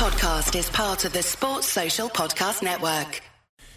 podcast is part of the Sports Social Podcast Network.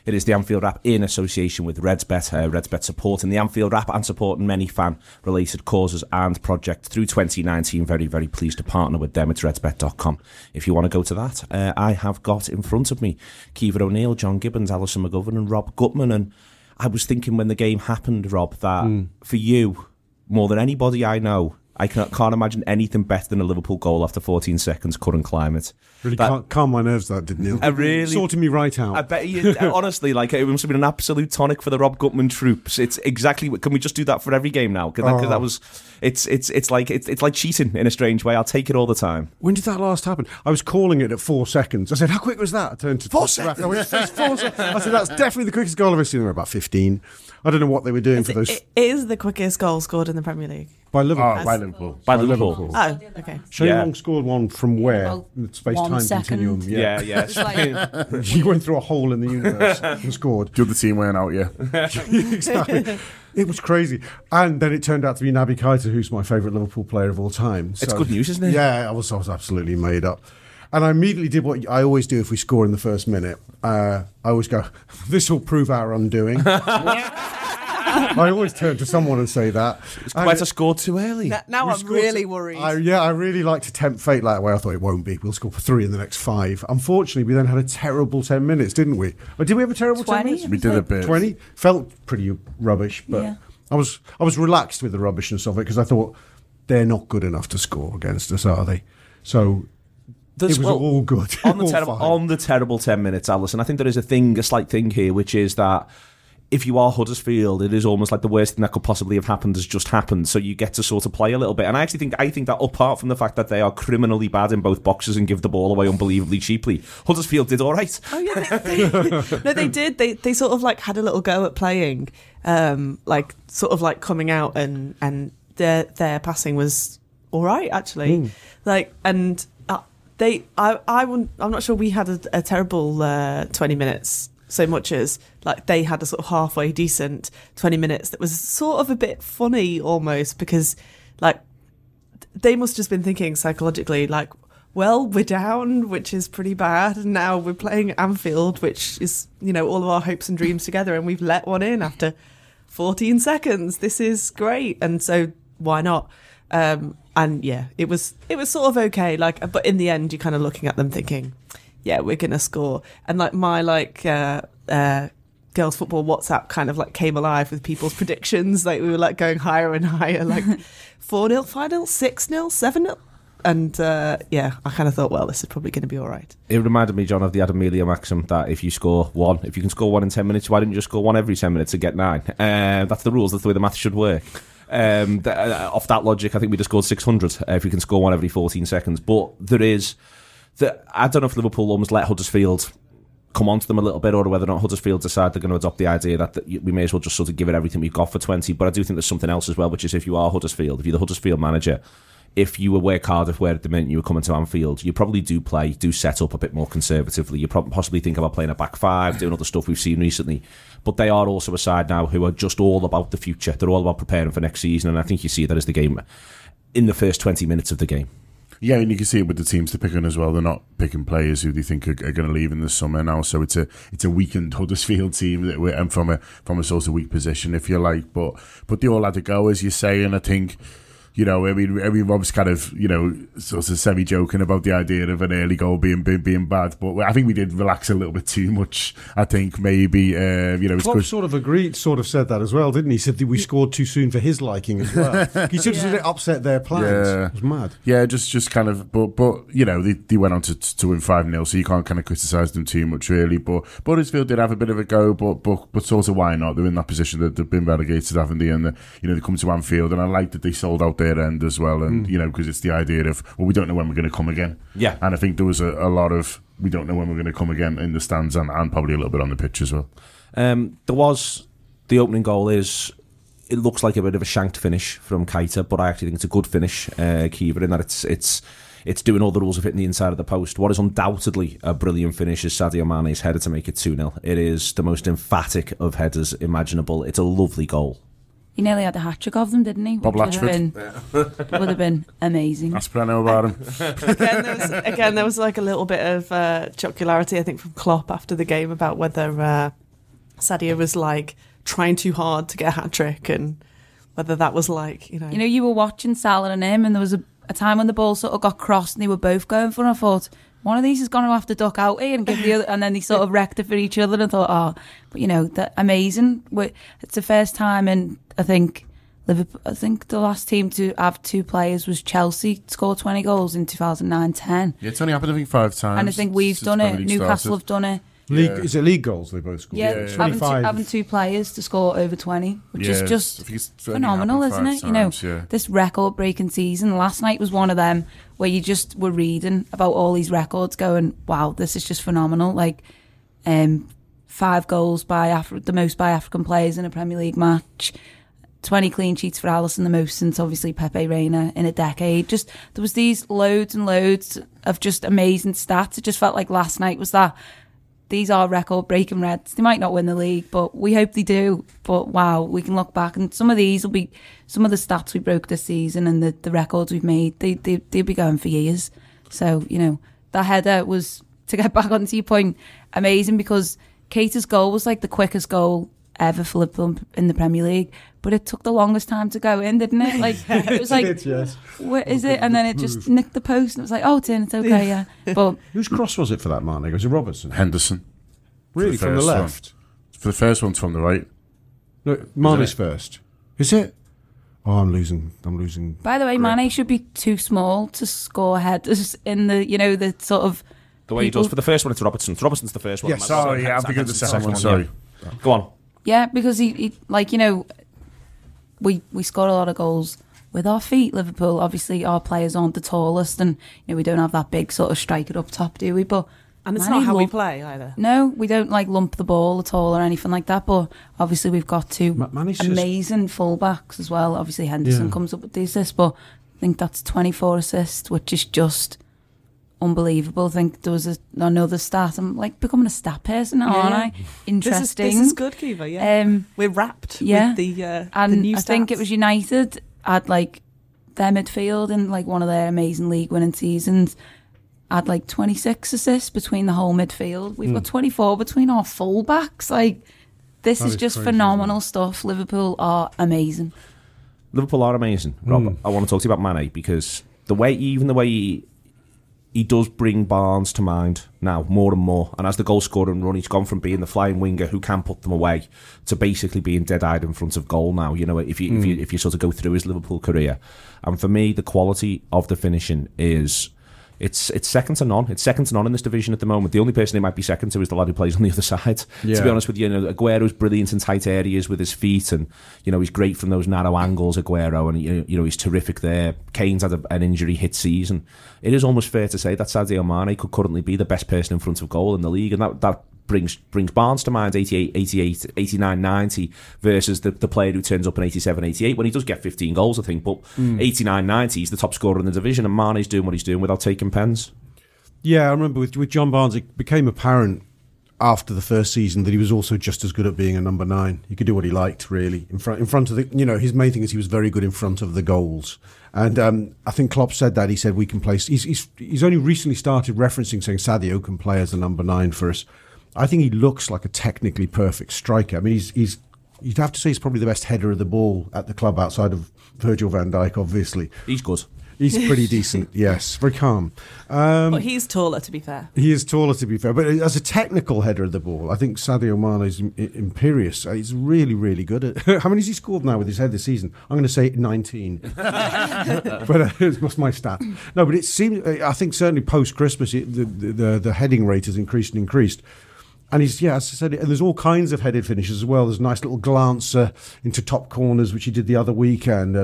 It is the Anfield Wrap in association with RedsBet. RedsBet supporting the Anfield Wrap and supporting many fan-related causes and projects through 2019. Very, very pleased to partner with them. It's redsbet.com. If you want to go to that, I have got in front of me Kiefer O'Neill, John Gibbons, Alison McGovern and Rob Gutmann. And I was thinking when the game happened, Rob, that for you, more than anybody I know, I can't imagine anything better than a Liverpool goal after 14 seconds, current climate. Really calmed my nerves, that, didn't it? Really, sorted me right out. I bet you, honestly, like, it must have been an absolute tonic for the Rob Gutmann troops. It's exactly, can we just do that for every game now? Because that was, it's like cheating in a strange way. I'll take it all the time. When did that last happen? I was calling it at 4 seconds. I said, how quick was that? I turned to 4 seconds. I said, that's definitely the quickest goal I've ever seen. They were about 15. I don't know what they were doing for those. It is the quickest goal scored in the Premier League. By Liverpool. By Liverpool. Oh, okay. Shane Long scored one from where? Space-time continuum. Yeah. He went through a hole in the universe and scored. The other team went out, yeah. Exactly. It was crazy. And then it turned out to be Naby Keita, who's my favourite Liverpool player of all time. So, it's good news, isn't it? Yeah, I was absolutely made up. And I immediately did what I always do if we score in the first minute. I always go, this will prove our undoing. I always turn to someone and say that. Quite scored too early. Now I'm really worried. I really like to tempt fate that way. I thought it won't be. We'll score for 3 in the next 5. Unfortunately, we then had a terrible 10 minutes, didn't we? Or did we have a terrible 20, 10 minutes? We did a bit. 20? Felt pretty rubbish, but yeah. I was relaxed with the rubbishness of it because I thought, they're not good enough to score against us, are they? So... all good. On the terrible 10 minutes, Alison, I think there is a slight thing here, which is that if you are Huddersfield, it is almost like the worst thing that could possibly have happened has just happened. So you get to sort of play a little bit. And I actually think that apart from the fact that they are criminally bad in both boxes and give the ball away unbelievably cheaply, Huddersfield did all right. Oh yeah, they did. They sort of like had a little go at playing, like sort of like coming out and their passing was all right actually, like and. I'm not sure we had a terrible 20 minutes so much as like they had a sort of halfway decent 20 minutes that was sort of a bit funny almost because like they must have just been thinking psychologically like, well, we're down, which is pretty bad, and now we're playing at Anfield, which is, you know, all of our hopes and dreams together, and we've let one in after 14 seconds. This is great, and so why not? And yeah, it was sort of okay. Like, but in the end, you're kind of looking at them thinking, yeah, we're gonna score. And like my girls football WhatsApp kind of like came alive with people's predictions. Like we were like going higher and higher, like 4-0, 5-0, 6-0, 7-0. And I kind of thought, well, this is probably going to be all right. It reminded me, John, of the Adam Melia maxim that if you can score one in 10 minutes, why didn't you just score one every 10 minutes and get 9? That's the rules. That's the way the math should work. Off that logic, I think we just scored 600 if we can score one every 14 seconds. But I don't know if Liverpool almost let Huddersfield come onto them a little bit, or whether or not Huddersfield decide they're going to adopt the idea that we may as well just sort of give it everything we've got for 20. But I do think there's something else as well, which is if you are Huddersfield, if you're the Huddersfield manager, if you were where Cardiff were at the minute you were coming to Anfield, you probably do set up a bit more conservatively. You probably possibly think about playing a back five, doing all the stuff we've seen recently. But they are also a side now who are just all about the future. They're all about preparing for next season, and I think you see that as the game in the first 20 minutes of the game. Yeah, and you can see it with the teams they're picking as well. They're not picking players who they think are going to leave in the summer now. So it's a weakened Huddersfield team that we're from a sort of weak position, if you like. But they all had a go, as you say, and I think. You know, I mean, Rob's kind of, you know, sort of semi-joking about the idea of an early goal being bad, but I think we did relax a little bit too much. I think maybe, you know... Klopp sort of said that as well, didn't he? He said that we scored too soon for his liking as well. He sort of upset their plans. Yeah. It was mad. Yeah, just kind of... But you know, they went on to win 5-0, so you can't kind of criticise them too much, really. But Huddersfield did have a bit of a go, but sort of why not? They're in that position that they've been relegated, haven't they? And, you know, they come to Anfield, and I like that they sold out their end as well, and you know, because it's the idea of, well, we don't know when we're going to come again. Yeah, and I think there was a lot of we don't know when we're going to come again in the stands and probably a little bit on the pitch as well. There was the opening goal is. It looks like a bit of a shanked finish from Keita, but I actually think it's a good finish, Kiefer, in that it's doing all the rules of hitting the inside of the post. What is undoubtedly a brilliant finish is Sadio Mane's header to make it 2-0. It is the most emphatic of headers imaginable. It's a lovely goal. He nearly had a hat-trick of them, didn't he? Bob Latchford. Would have been amazing. That's what I know about him. Again, there was like a little bit of jocularity, I think, from Klopp after the game about whether Sadio was like trying too hard to get a hat-trick and whether that was like, you know... You know, you were watching Salah and him and there was a time when the ball sort of got crossed and they were both going for it. I thought... one of these is going to have to duck out here and give the other, and then they sort of wrecked it for each other. And I thought, oh, but you know, that amazing. It's the first time in, I think, Liverpool. I think the last team to have two players was Chelsea. Scored 20 goals in 2009-10. Yeah, it's only happened I think 5 times. And I think we've done it. Newcastle have done it. League, yeah. Is it league goals they both scored? Yeah, yeah. Having two players to score over 20, which is just phenomenal, isn't it? Times, you know, this record-breaking season. Last night was one of them where you just were reading about all these records, going, "Wow, this is just phenomenal!" Like 5 goals by the most by African players in a Premier League match, 20 clean sheets for Alisson, the most since obviously Pepe Reina in a decade. Just there was these loads and loads of just amazing stats. It just felt like last night was that. These are record-breaking Reds. They might not win the league, but we hope they do. But wow, we can look back and some of these will be some of the stats we broke this season and the records we've made. They'll be going for years. So you know that header was, to get back onto your point, amazing because Keita's goal was like the quickest goal ever for Liverpool in the Premier League, but it took the longest time to go in, didn't it? Like it was like, what is it? And then it just nicked the post, and it was like, oh, it's okay, yeah. But whose cross was it for that, Mane? Was it Robertson? Henderson. Really, from the left? One. For the first one's from the right. No, Mane's first. Is it? Oh, I'm losing. By the way, grip. Mane should be too small to score headers in the, you know, the sort of the way people... he does. For the first one, it's Robertson. Robertson's the first one. Yeah, sorry, I'll be good the second one. Sorry, go on. Yeah, because he like, you know, we score a lot of goals with our feet. Liverpool, obviously, our players aren't the tallest, and you know we don't have that big sort of striker up top, do we? But and it's not how we play either. No, we don't like lump the ball at all or anything like that. But obviously, we've got two amazing fullbacks as well. Obviously, Henderson comes up with the assist, but I think that's 24 assists, which is just unbelievable. I think there was another stat. I'm like becoming a stat person now, aren't I? Interesting. This is good, Kiva, yeah. We're wrapped with the new stats. And I think it was United had like their midfield in like one of their amazing league winning seasons had like 26 assists between the whole midfield. We've got 24 between our fullbacks. Like this is just crazy, phenomenal stuff. Liverpool are amazing. Rob, I want to talk to you about Mane because the way he does bring Barnes to mind now more and more. And as the goal scorer and run, he's gone from being the flying winger who can put them away to basically being dead-eyed in front of goal now, you know, if you sort of go through his Liverpool career. And for me, the quality of the finishing is... It's second to none. It's second to none in this division at the moment. The only person he might be second to is the lad who plays on the other side. Yeah. To be honest with you, Aguero's brilliant in tight areas with his feet, and you know he's great from those narrow angles, Aguero, and you know he's terrific there. Kane's had an injury-hit season. It is almost fair to say that Sadio Mane could currently be the best person in front of goal in the league, and that brings Barnes to mind, 88, 89, 90, versus the player who turns up in 87, 88, when he does get 15 goals, I think, but 89, 90, he's the top scorer in the division, and Mane's doing what he's doing without taking pens. Yeah, I remember with John Barnes, it became apparent after the first season that he was also just as good at being a number 9. He could do what he liked, really. In front of the, you know, his main thing is he was very good in front of the goals. And I think Klopp said that. He said we can play... He's only recently started referencing, saying Sadio can play as a number 9 for us. I think he looks like a technically perfect striker. I mean, he's you'd have to say he's probably the best header of the ball at the club outside of Virgil van Dijk, obviously. He's good. He's pretty decent, yes. Very calm. But he's taller, to be fair. He is taller, to be fair. But as a technical header of the ball, I think Sadio Mane is imperious. He's really, really good. How many has he scored now with his head this season? I'm going to say 19. But that's my stat. No, but it seems, I think certainly post-Christmas, the heading rate has increased and increased. And he's, as I said, and there's all kinds of headed finishes as well. There's a nice little glancer into top corners, which he did the other weekend.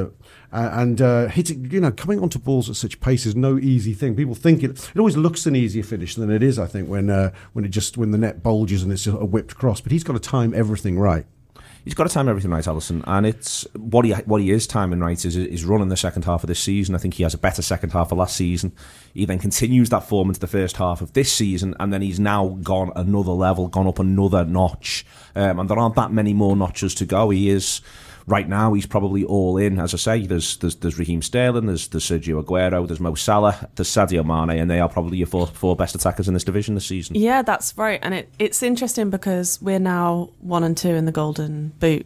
And hitting, you know, coming onto balls at such pace is no easy thing. People think it always looks an easier finish than it is, I think, when the net bulges and it's a whipped cross. But he's got to time everything right. He's got to time everything right, Alison, and it's what he is timing right is running the second half of this season. I think he has a better second half of last season. He then continues that form into the first half of this season, and then he's now gone another level, gone up another notch, and there aren't that many more notches to go. He is right now he's probably all in. As I say, there's Raheem Sterling, there's Sergio Aguero, there's Mo Salah, there's Sadio Mane, and they are probably your four best attackers in this division this season. Yeah, that's right. And it's interesting because we're now 1 and 2 in the Golden Boot.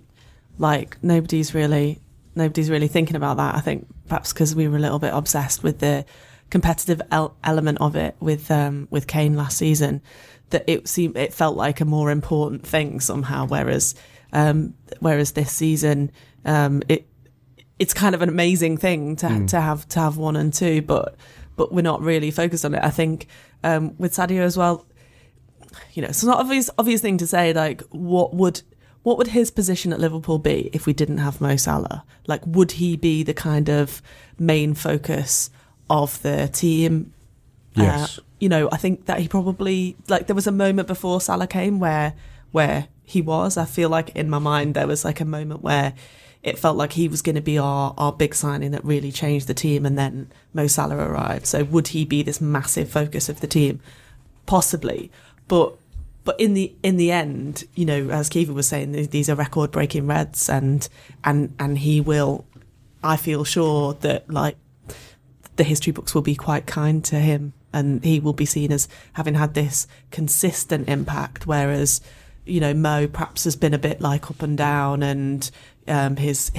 Like, nobody's really thinking about that. I think perhaps because we were a little bit obsessed with the competitive element of it with Kane last season, that it felt like a more important thing somehow. Whereas this season, it's kind of an amazing thing to have 1 and 2, but we're not really focused on it. I think with Sadio as well, you know, it's not obvious thing to say. Like, what would his position at Liverpool be if we didn't have Mo Salah? Like, would he be the kind of main focus of the team? Yes. You know, I think that he probably, like, there was a moment before Salah came where he was. I feel like in my mind there was like a moment where it felt like he was going to be our big signing that really changed the team, and then Mo Salah arrived. So would he be this massive focus of the team? Possibly. But in the end, you know, as Kiva was saying, these are record-breaking Reds, and he will, I feel sure that, like, the history books will be quite kind to him, and he will be seen as having had this consistent impact, whereas, you know, Mo perhaps has been a bit like up and down, and his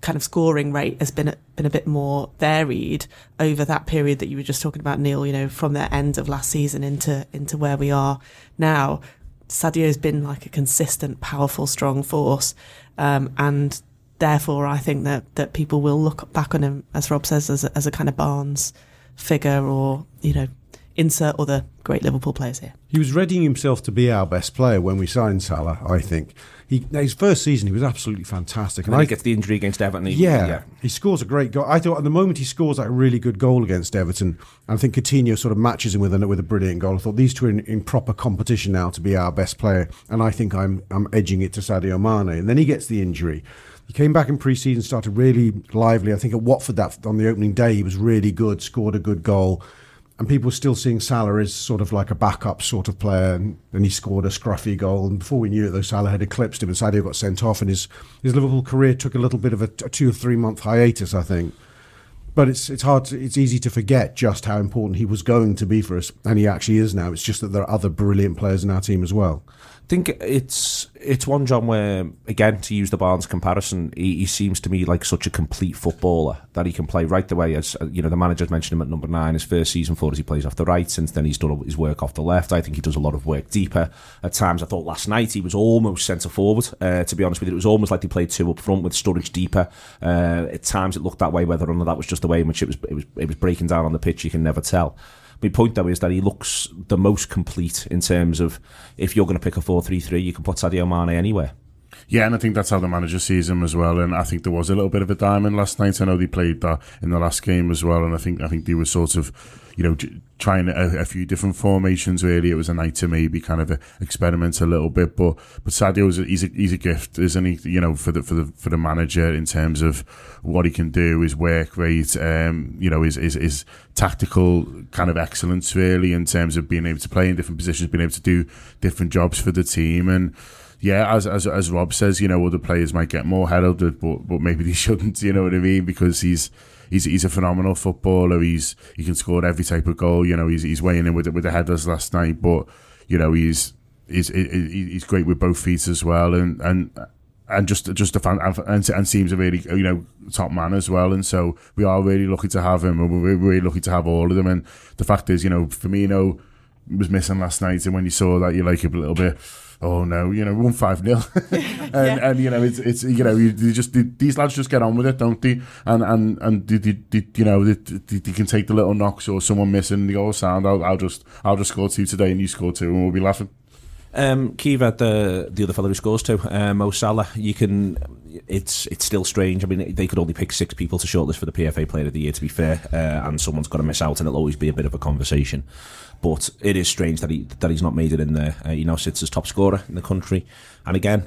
kind of scoring rate has been a bit more varied over that period that you were just talking about, Neil, you know, from the end of last season into where we are now. Sadio's been like a consistent, powerful, strong force, and therefore I think that people will look back on him, as Rob says, as a kind of Barnes figure, or, you know, insert other great Liverpool players here. He was readying himself to be our best player when we signed Salah, I think. His first season, he was absolutely fantastic. And then he gets the injury against Everton. Yeah, he scores a great goal. I thought at the moment he scores that really good goal against Everton, and I think Coutinho sort of matches him with a brilliant goal. I thought these two are in proper competition now to be our best player, and I think I'm edging it to Sadio Mane. And then he gets the injury. He came back in pre-season, started really lively. I think at Watford on the opening day, he was really good, scored a good goal. And people were still seeing Salah as sort of like a backup sort of player, and he scored a scruffy goal. And before we knew it, though, Salah had eclipsed him, and Sadio got sent off, and his Liverpool career took a little bit of a 2 or 3 month hiatus, I think. But it's easy to forget just how important he was going to be for us, and he actually is now. It's just that there are other brilliant players in our team as well. I think it's one, John, where, again, to use the Barnes comparison, he seems to me like such a complete footballer that he can play right the way. As you know, the manager's mentioned him at number 9 his first season for us. He plays off the right. Since then, he's done his work off the left. I think he does a lot of work deeper. At times, I thought last night he was almost centre forward. To be honest with you, it was almost like they played 2 up front with Sturridge deeper. At times, it looked that way. Whether or not that was just the way in which it was breaking down on the pitch, you can never tell. My point, though, is that he looks the most complete in terms of, if you're going to pick a 4-3-3, you can put Sadio Mane anywhere. Yeah, and I think that's how the manager sees him as well. And I think there was a little bit of a diamond last night. I know they played that in the last game as well. And I think they were sort of, you know, trying a few different formations. Really, it was a night to maybe kind of experiment a little bit. But Sadio he's a gift, isn't he? You know, for the manager in terms of what he can do, his work rate, you know, his tactical kind of excellence, really, in terms of being able to play in different positions, being able to do different jobs for the team. And yeah, as Rob says, you know, other players might get more heralded, but maybe they shouldn't. You know what I mean? Because he's a phenomenal footballer. He can score every type of goal. You know, he's weighing in with the headers last night, but you know, he's great with both feet as well, and just a fan, and seems a really, you know, top man as well. And so we are really lucky to have him, and we're really lucky to have all of them. And the fact is, you know, Firmino was missing last night, and when you saw that, you're like a little bit, oh no, you know, we won 5-0. And you know, it's you know, you just, these lads just get on with it, don't they? And they, you know, they can take the little knocks, or someone missing, and they go, sound, I'll just score 2 today, and you score 2, and we'll be laughing. Kiva, the other fellow who scores 2, Mo Salah, you can, it's still strange. I mean, they could only pick 6 people to shortlist for the PFA Player of the Year, to be fair, and someone's got to miss out, and it'll always be a bit of a conversation. But it is strange that he's not made it in there. He now sits as top scorer in the country, and again,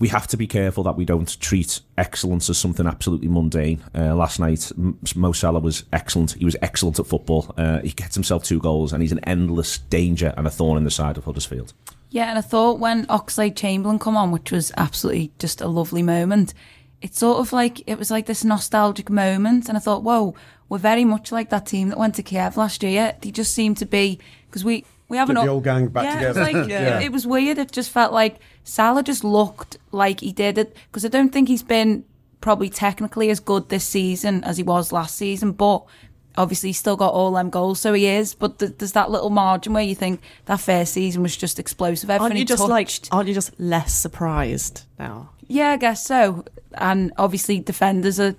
we have to be careful that we don't treat excellence as something absolutely mundane. Last night, Mo Salah was excellent. He was excellent at football. He gets himself 2 goals, and he's an endless danger and a thorn in the side of Huddersfield. Yeah, and I thought when Oxlade-Chamberlain come on, which was absolutely just a lovely moment, it's sort of like, it was like this nostalgic moment, and I thought, whoa, we're very much like that team that went to Kiev last year. They just seem to be, because we haven't... Get the old gang back together. It was, like, it was weird. It just felt like Salah just looked like he did it, because I don't think he's been probably technically as good this season as he was last season, but obviously he's still got all them goals, so he is. But there's that little margin where you think that first season was just explosive. Everything aren't you just less surprised now? Yeah, I guess so. And obviously defenders are,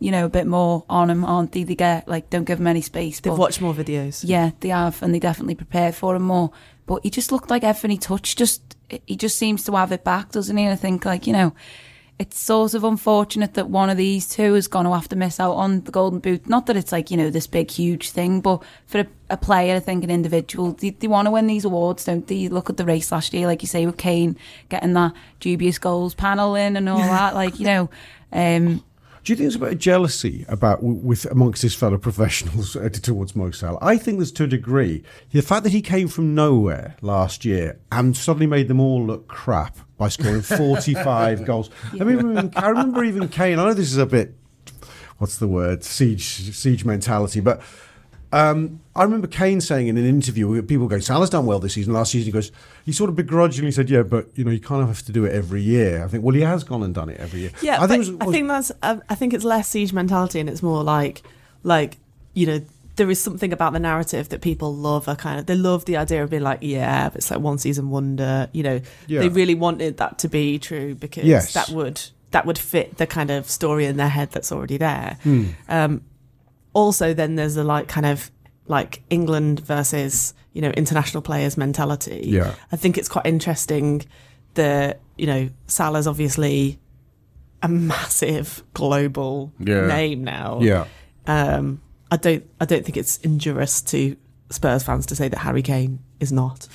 you know, a bit more on him, aren't they? They get, like, don't give him any space. They've watched more videos. Yeah, they have, and they definitely prepared for him more. But he just looked like everything he touched, he just seems to have it back, doesn't he? And I think, like, you know, it's sort of unfortunate that one of these two is going to have to miss out on the Golden Boot. Not that it's, like, you know, this big, huge thing, but for a player, I think, an individual, they want to win these awards, don't they? You look at the race last year, like you say, with Kane getting that dubious goals panel in and all that, like, you know... Do you think there's a bit of jealousy amongst his fellow professionals towards Mo Salah? I think there's to a degree. The fact that he came from nowhere last year and suddenly made them all look crap by scoring 45 goals. Yeah. I remember even Kane. I know this is a bit, what's the word, siege mentality, but I remember Kane saying in an interview, people go, Salah's done well this season. Last season, he goes, he sort of begrudgingly said, yeah, but you know, you kind of have to do it every year. I think, well, he has gone and done it every year. Yeah, I think it's less siege mentality and it's more like, you know, there is something about the narrative that people love. They love the idea of being like, yeah, but it's like one season wonder. You know, They really wanted that to be true because that would fit the kind of story in their head that's already there. Mm. Also, then there's the kind of England versus, you know, international players mentality. Yeah. I think it's quite interesting that, you know, Salah's obviously a massive global name now. Yeah. I don't think it's injurious to Spurs fans to say that Harry Kane is not.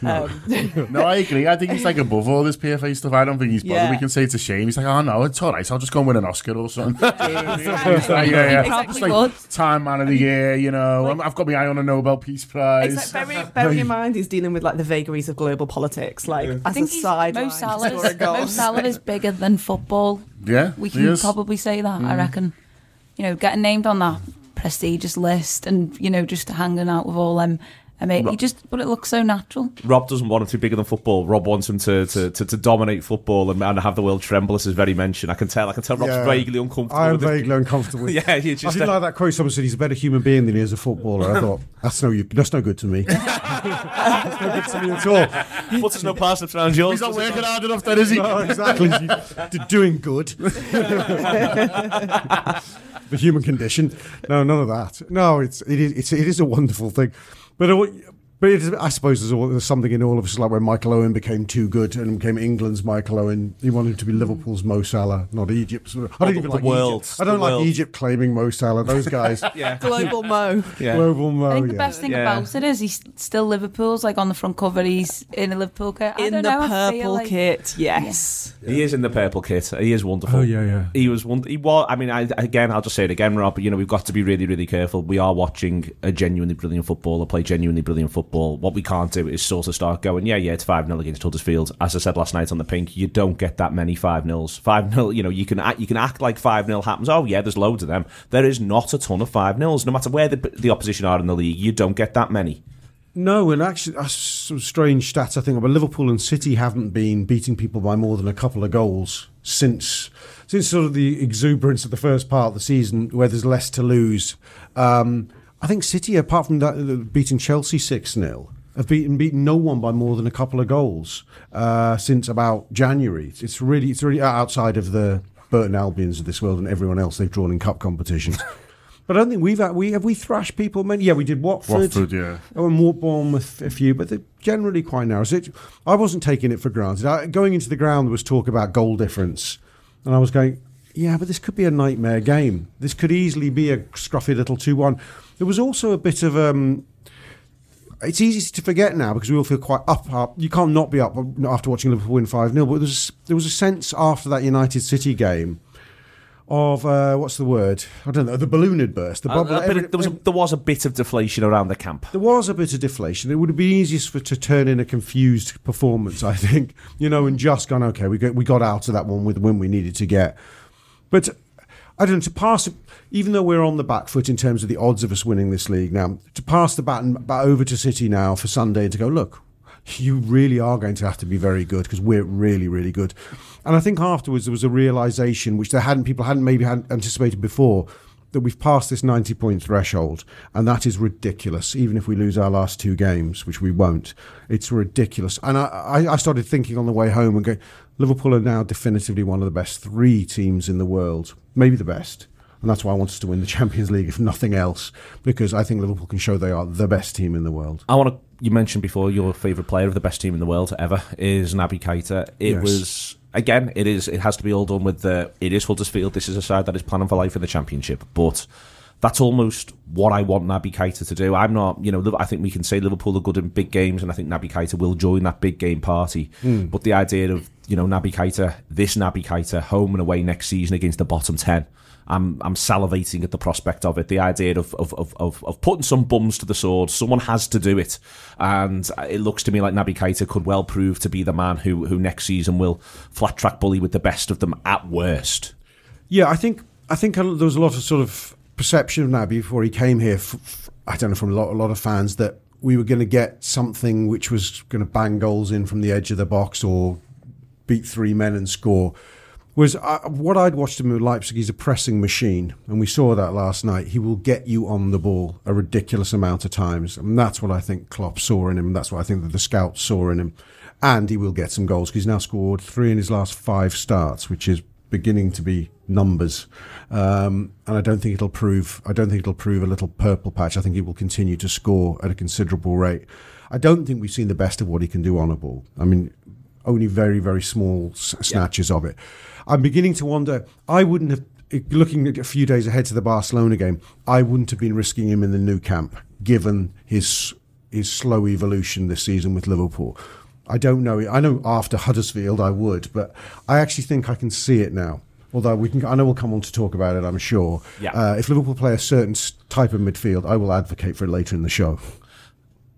No, I agree. I think he's like above all this PFA stuff. I don't think he's bothered. We can say it's a shame. He's like, oh no, it's all right, I'll just go and win an Oscar or something. It's like Time Man of the Year, you know. Like, I've got my eye on a Nobel Peace Prize. Exactly. Bearing in mind he's dealing with like the vagaries of global politics. Like, I think Mo Salah is bigger than football. Yeah, we can probably say that. I reckon, you know, getting named on that prestigious list and, you know, just hanging out with all them. I mean, but it looks so natural. Rob doesn't want him to be bigger than football. Rob wants him to dominate football and have the world tremble, as very mentioned. I can tell Rob's vaguely uncomfortable. I am vaguely uncomfortable. Yeah, you just, I did like that quote. Someone said he's a better human being than he is a footballer. I thought that's no good to me. That's no good to me at all. But there's no parsnips around yours. He's not working hard enough, then, is he? No, exactly. You're doing good. The human condition. No, none of that. No, it is a wonderful thing. But I suppose there's something in all of us, like when Michael Owen became too good and became England's Michael Owen. He wanted him to be Liverpool's Mo Salah, not Egypt's. I don't like Egypt claiming Mo Salah. Those guys. Global Mo. Yeah. Global Mo. I think the best thing about it is he's still Liverpool's. Like on the front cover, he's in a Liverpool kit. I feel like... Yes, yeah. He is in the purple kit. He is wonderful. Oh yeah. He was. I mean, I'll just say it again, Rob. You know, we've got to be really, really careful. We are watching a genuinely brilliant footballer play genuinely brilliant football. What we can't do is sort of start going, it's 5-0 against Huddersfield. As I said last night on the pink, you don't get that many 5-0s. 5-0, you know, you can act like 5-0 happens. Oh yeah, there's loads of them. There is not a ton of 5-0s. No matter where the opposition are in the league, you don't get that many. No, and actually, that's some strange stats, I think, but Liverpool and City haven't been beating people by more than a couple of goals since sort of the exuberance of the first part of the season where there's less to lose. I think City, apart from that, beating Chelsea 6-0, have beaten no one by more than a couple of goals since about January. It's really outside of the Burton Albions of this world and everyone else they've drawn in cup competitions. But I don't think we thrashed people. Many, yeah, we did Watford, yeah, and Bournemouth a few, but they're generally quite narrow. So I wasn't taking it for granted. Going into the ground, there was talk about goal difference, and I was going, yeah, but this could be a nightmare game. This could easily be a scruffy little 2-1. There was also a bit of... it's easy to forget now because we all feel quite up. You can't not be up after watching Liverpool win 5-0, but there was a sense after that United City game of what's the word? I don't know. The balloon had burst. There was a bit of deflation around the camp. There was a bit of deflation. It would have been easiest to turn in a confused performance, I think, you know, and just gone, okay, we got out of that one with the win we needed to get. But I don't know, to pass, even though we're on the back foot in terms of the odds of us winning this league now, to pass the baton back over to City now for Sunday and to go, look, you really are going to have to be very good because we're really, really good. And I think afterwards there was a realisation, which people hadn't anticipated before, that we've passed this 90-point threshold, and that is ridiculous, even if we lose our last two games, which we won't. It's ridiculous. And I started thinking on the way home and going, Liverpool are now definitively one of the best three teams in the world, maybe the best. And that's why I want us to win the Champions League, if nothing else, because I think Liverpool can show they are the best team in the world. You mentioned before your favourite player of the best team in the world ever is Naby Keita. It was... Again, it has to be all done with the... It is Huddersfield. This is a side that is planning for life in the Championship. But that's almost what I want Naby Keita to do. I'm not... You know, I think we can say Liverpool are good in big games, and I think Naby Keita will join that big game party. Mm. But the idea of, you know, Naby Keita, home and away next season against the bottom 10... I'm salivating at the prospect of it. The idea of putting some bums to the sword. Someone has to do it, and it looks to me like Naby Keita could well prove to be the man who next season will flat track bully with the best of them at worst. Yeah, I think there was a lot of sort of perception of Naby before he came here. I don't know, from a lot of fans, that we were going to get something which was going to bang goals in from the edge of the box or beat three men and score. What I'd watched him at Leipzig, he's a pressing machine, and we saw that last night. He will get you on the ball a ridiculous amount of times, and that's what I think Klopp saw in him, and that's what I think that the scouts saw in him, and he will get some goals, because he's now scored 3 in his last 5 starts, which is beginning to be numbers, and I don't think it'll prove a little purple patch. I think he will continue to score at a considerable rate. I don't think we've seen the best of what he can do on a ball. I mean, only very, very small snatches of it. I'm beginning to wonder, I wouldn't have, looking a few days ahead to the Barcelona game, I wouldn't have been risking him in the new camp, given his slow evolution this season with Liverpool. I don't know. I know after Huddersfield I would, but I actually think I can see it now. Although I know we'll come on to talk about it, I'm sure. Yeah. If Liverpool play a certain type of midfield, I will advocate for it later in the show.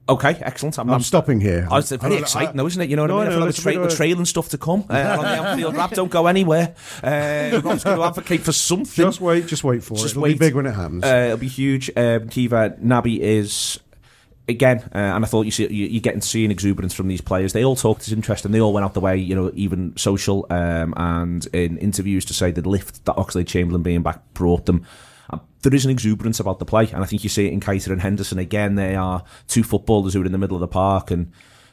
Okay, excellent. I'm stopping here. It's very exciting, though, isn't it? You know what I mean? We're trailing stuff to come on the Anfield Wrap. Don't go anywhere. Rob's going to advocate for something. Just wait for it. It'll be big when it happens. It'll be huge. Kiva, Naby is... Again, and I thought you're getting to see an exuberance from these players. They all talked as interesting. They all went out the way, you know, even social and in interviews to say the lift that Oxlade-Chamberlain being back brought them. There is an exuberance about the play, and I think you see it in Keita and Henderson. Again, they are two footballers who are in the middle of the park, and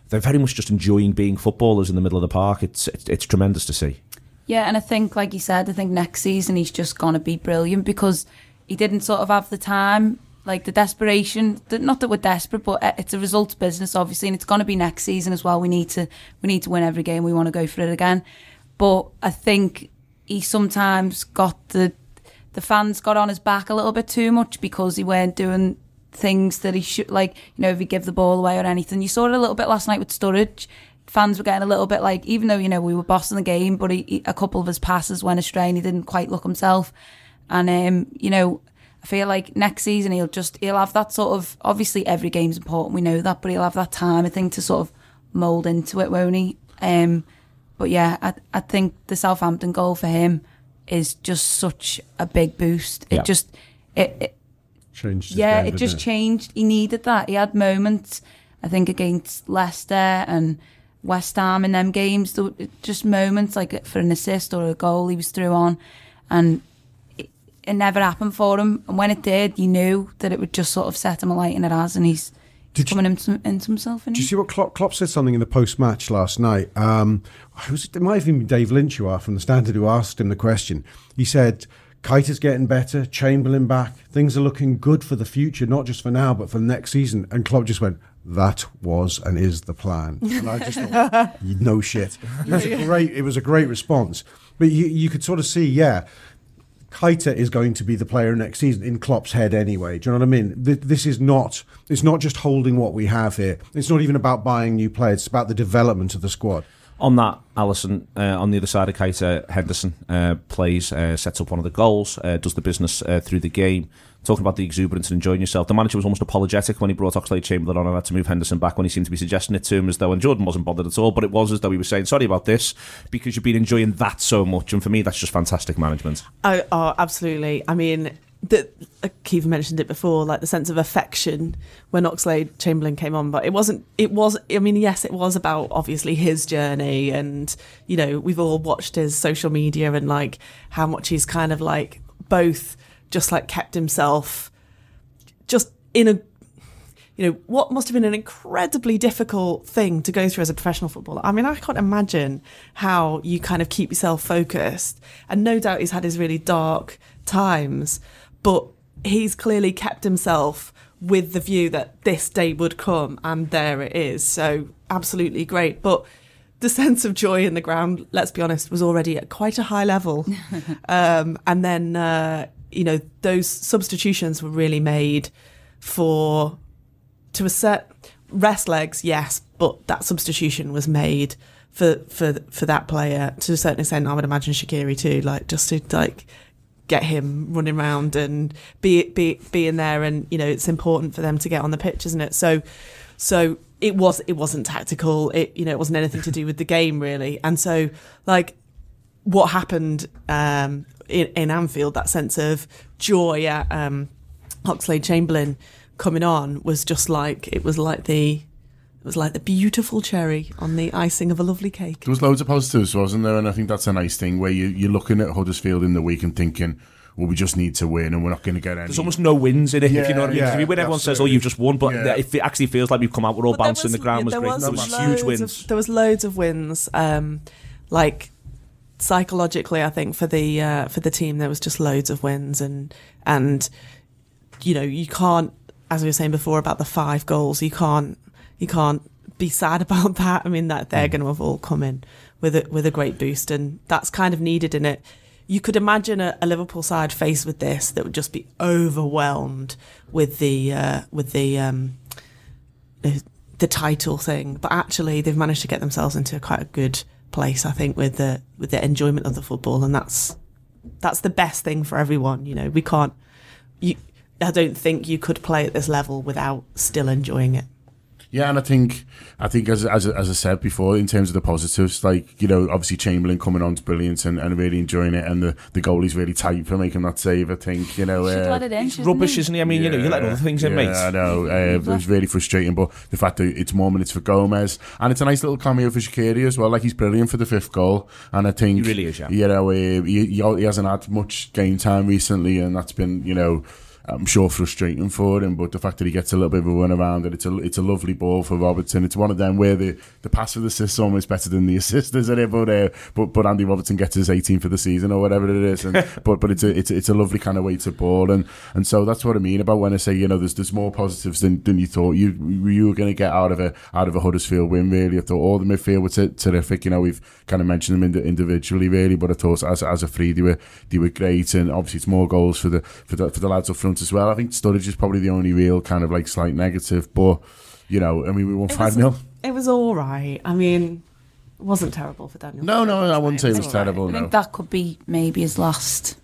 they're very much just enjoying being footballers in the middle of the park. It's tremendous to see. Yeah, and I think, like you said, I think next season he's just going to be brilliant, because he didn't sort of have the time, like the desperation. Not that we're desperate, but it's a results business, obviously, and it's going to be next season as well. We need to win every game. We want to go for it again. But I think he sometimes got the fans got on his back a little bit too much, because he weren't doing things that he should, like, you know, if he give the ball away or anything. You saw it a little bit last night with Sturridge. Fans were getting a little bit like, even though, you know, we were bossing the game, but a couple of his passes went astray and he didn't quite look himself. And, you know, I feel like next season he'll have that sort of, obviously every game's important, we know that, but he'll have that time, I think, to sort of mould into it, won't he? But yeah, I think the Southampton goal for him is just such a big boost. It changed. Yeah, game, it just changed. He needed that. He had moments, I think, against Leicester and West Ham in them games. There were just moments like for an assist or a goal, he was through on, and it never happened for him. And when it did, you knew that it would just sort of set him alight, and it has. And he's coming into himself. Did you see what Klopp said something in the post-match last night? It might have even been Dave Lynch from The Standard who asked him the question. He said, Keita's getting better, Chamberlain back, things are looking good for the future, not just for now, but for next season. And Klopp just went, that was and is the plan. And I just thought, no shit. It was a great response. But you could sort of see, Keita is going to be the player next season in Klopp's head anyway. Do you know what I mean? This is not, it's not just holding what we have here. It's not even about buying new players. It's about the development of the squad. On that, Alison, on the other side of Keita, Henderson plays, sets up one of the goals, does the business through the game. Talking about the exuberance and enjoying yourself, the manager was almost apologetic when he brought Oxlade-Chamberlain on and had to move Henderson back when he seemed to be suggesting it to him, as though, and Jordan wasn't bothered at all, but it was as though he was saying, sorry about this, because you've been enjoying that so much. And for me, that's just fantastic management. Oh absolutely. I mean, Keith mentioned it before, like the sense of affection when Oxlade-Chamberlain came on, but it was about obviously his journey, and you know, we've all watched his social media and like how much he's kind of like both just like kept himself just in a, you know, what must have been an incredibly difficult thing to go through as a professional footballer. I mean, I can't imagine how you kind of keep yourself focused, and no doubt he's had his really dark times, but he's clearly kept himself with the view that this day would come, and there it is. So absolutely great. But the sense of joy in the ground, let's be honest, was already at quite a high level. And then, you know, those substitutions were really made to assert rest legs, yes, but that substitution was made for that player to a certain extent. I would imagine Shaqiri too, like just to like get him running around and be in there, and you know, it's important for them to get on the pitch, isn't it? So it wasn't tactical. It wasn't anything to do with the game really. And so like what happened in Anfield, that sense of joy at Oxlade-Chamberlain coming on was just like, it was like the beautiful cherry on the icing of a lovely cake. There was loads of positives, wasn't there? And I think that's a nice thing where you're looking at Huddersfield in the week and thinking, well, we just need to win, and we're not going to get any. There's almost no wins in it, yeah, if you know what I mean. Yeah, if you win, everyone says, oh, you've just won, but if it actually feels like we've come out, we're all bouncing, the ground was great. There was huge wins. There was loads of wins. Like, psychologically, I think for the team, there was just loads of wins, and you know, you can't, as we were saying before about the 5 goals, you can't be sad about that. I mean, that they're going to have all come in with a great boost, and that's kind of needed in it. You could imagine a Liverpool side faced with this that would just be overwhelmed with the title thing, but actually they've managed to get themselves into quite a good place, I think, with the enjoyment of the football, and that's the best thing for everyone. You know, I don't think you could play at this level without still enjoying it. Yeah, and I think as I said before, in terms of the positives, like, you know, obviously Chamberlain coming on's brilliant and really enjoying it, and the goalie's really tight for making that save, I think, you know. It's rubbish, isn't he? I mean, you know, you let other things in, mate. I know, it was really frustrating, but the fact that it's more minutes for Gomez, and it's a nice little cameo for Shaqiri as well, like he's brilliant for the 5th goal, and I think... He really is, yeah. You know, he hasn't had much game time recently, and that's been, you know... I'm sure frustrating for him, but the fact that he gets a little bit of a run around it, it's a lovely ball for Robertson. It's one of them where the pass for the assist is almost better than the assist, isn't it? But Andy Robertson gets his 18th for the season or whatever it is. And, but it's a lovely kind of weighted ball, and so that's what I mean about when I say, you know, there's more positives than you thought you were going to get out of a Huddersfield win. Really, I thought all the midfield was terrific. You know, we've kind of mentioned them individually really, but I thought as a three they were great, and obviously it's more goals for the lads up front as well. I think Sturridge is probably the only real kind of like slight negative, but you know, I mean, we won 5-0. It was all right. I mean, it wasn't terrible for Daniel. No, I wouldn't say it was terrible. Right. No. I think that could be maybe his last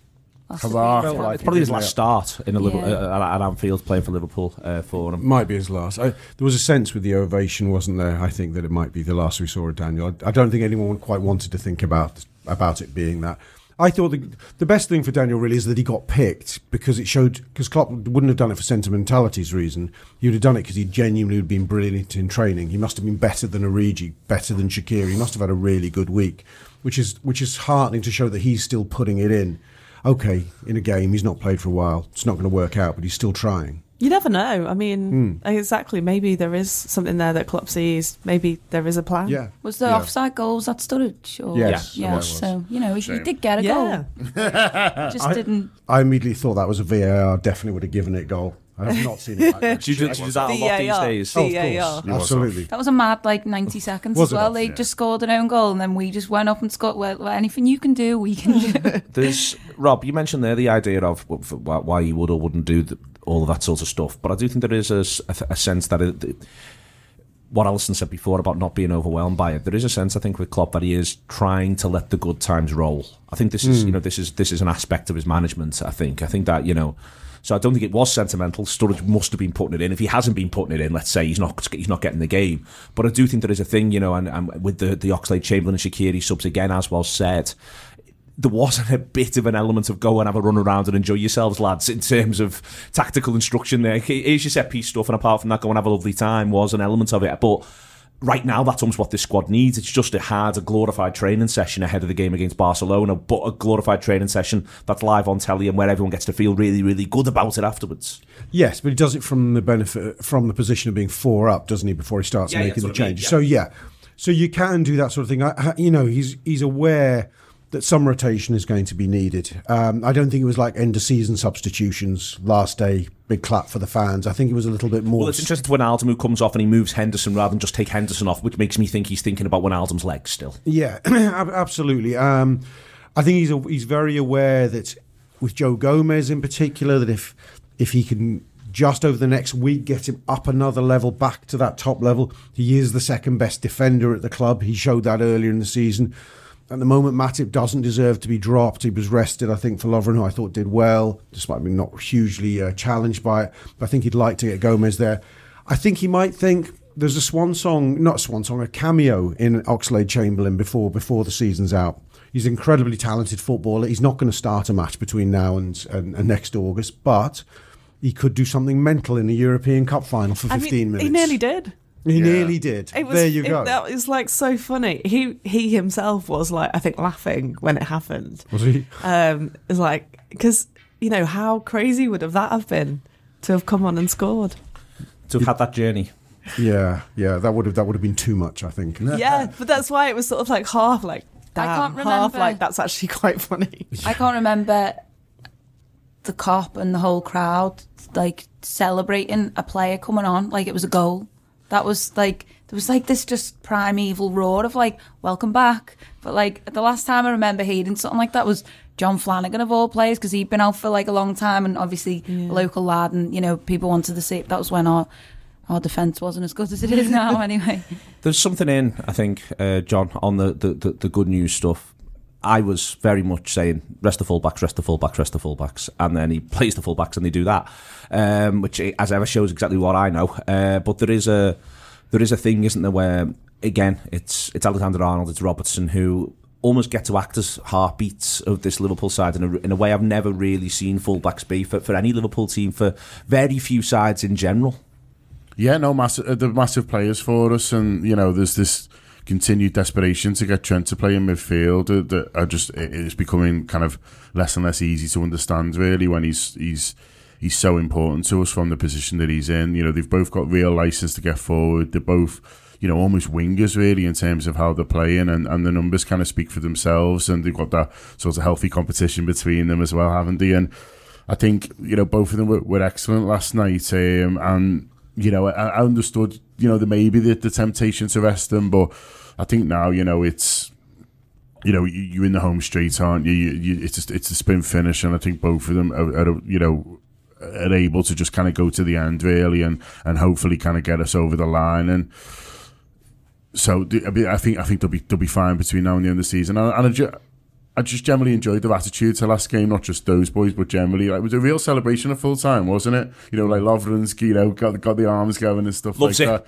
it's probably his last start in at Anfield playing for Liverpool for him. Might be his last. There was a sense with the ovation, wasn't there? I think that it might be the last we saw of Daniel. I don't think anyone quite wanted to think about it being that. I thought the best thing for Daniel really is that he got picked, because it showed, because Klopp wouldn't have done it for sentimentality's reason. He would have done it because he genuinely would have been brilliant in training. He must have been better than Origi, better than Shaqiri. He must have had a really good week, which is heartening to show that he's still putting it in. Okay, in a game, he's not played for a while. It's not going to work out, but he's still trying. You never know. I mean, exactly. Maybe there is something there that Klopp sees. Maybe there is a plan. Yeah. Was there offside goals at Sturridge? Or? Yes. Yeah. So, you know, he did get a goal. Just didn't. I immediately thought that was a VAR. Definitely would have given it a goal. I have not seen it like that. She does that a lot these days. Oh, of course. Absolutely. That was a mad, like, 90 seconds as well. They just scored an own goal, and then we just went up and scored. Well, anything you can do, we can do. Rob, you mentioned there the idea of why you would or wouldn't do all of that sort of stuff, but I do think there is a sense that... what Alison said before about not being overwhelmed by it, there is a sense, I think, with Klopp that he is trying to let the good times roll. I think this is, this is an aspect of his management. I think that, so I don't think it was sentimental. Sturridge must have been putting it in. If he hasn't been putting it in, let's say he's not getting the game. But I do think there is a thing, and with the Oxlade-Chamberlain and Shaqiri subs again, as well said, there wasn't a bit of an element of go and have a run around and enjoy yourselves, lads, in terms of tactical instruction there. Here's your set-piece stuff, and apart from that, go and have a lovely time was an element of it. But right now, that's almost what this squad needs. It's just a glorified training session ahead of the game against Barcelona, but a glorified training session that's live on telly and where everyone gets to feel really, really good about it afterwards. Yes, but he does it from the position of being 4 up, doesn't he, before he starts making the changes. I mean, yeah. So you can do that sort of thing. He's aware that some rotation is going to be needed. I don't think it was like end-of-season substitutions, last day, big clap for the fans. I think it was a little bit more... Well, it's interesting when Wijnaldum comes off and he moves Henderson rather than just take Henderson off, which makes me think he's thinking about Wijnaldum's legs still. Yeah, absolutely. I think he's very aware that, with Joe Gomez in particular, that if he can just over the next week get him up another level, back to that top level, he is the second-best defender at the club. He showed that earlier in the season. At the moment, Matip doesn't deserve to be dropped. He was rested, I think, for Lovren, who I thought did well, despite being not hugely challenged by it. But I think he'd like to get Gomez there. I think he might think there's a cameo in Oxlade-Chamberlain before the season's out. He's an incredibly talented footballer. He's not going to start a match between now and next August, but he could do something mental in a European Cup final for 15 minutes. He nearly did. Nearly did. There you go. That was so funny. He himself was laughing when it happened. Was he? It's because how crazy would have that have been to have come on and scored, to have had that journey. Yeah. That would have been too much, I think. Yeah, but that's why it was sort of half damn, I can't remember. Half that's actually quite funny. I can't remember the cop and the whole crowd celebrating a player coming on it was a goal. That was there was this just primeval roar of welcome back. But the last time I remember hearing something like that was John Flanagan of all players, because he'd been out for a long time and obviously a local lad, and people wanted to see. That was when our defence wasn't as good as it is now anyway. There's something in, I think, John, on the good news stuff. I was very much saying rest the fullbacks, and then he plays the fullbacks and they do that, which as ever shows exactly what I know. But there is a thing, isn't there, where again it's Alexander-Arnold, it's Robertson, who almost get to act as heartbeats of this Liverpool side in a way I've never really seen fullbacks be for any Liverpool team, for very few sides in general. Yeah, no, they're massive players for us, and there's this continued desperation to get Trent to play in midfield that it's becoming kind of less and less easy to understand, really, when he's so important to us from the position that he's in. They've both got real license to get forward. They're both almost wingers, really, in terms of how they're playing, and the numbers kind of speak for themselves, and they've got that sort of healthy competition between them as well, haven't they? And I think both of them were excellent last night, and I understood there may be the temptation to rest them, but I think now it's you're in the home straight, aren't you? It's a spin finish, and I think both of them are able to just kind of go to the end, really, and hopefully kind of get us over the line. And so I think they'll be fine between now and the end of the season. I just generally enjoyed their attitude to last game, not just those boys, but generally. It was a real celebration of full time, wasn't it? Lovren's, got the arms going and stuff. Loves like it.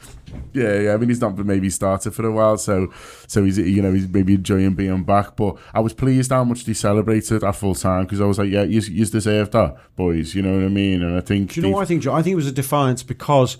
That. Yeah. I mean, he's not maybe started for a while, so he's, he's maybe enjoying being back. But I was pleased how much they celebrated at full time, because I was like, yeah, you deserve that, boys. You know what I mean? And I think... Do you know what I think, John? I think it was a defiance because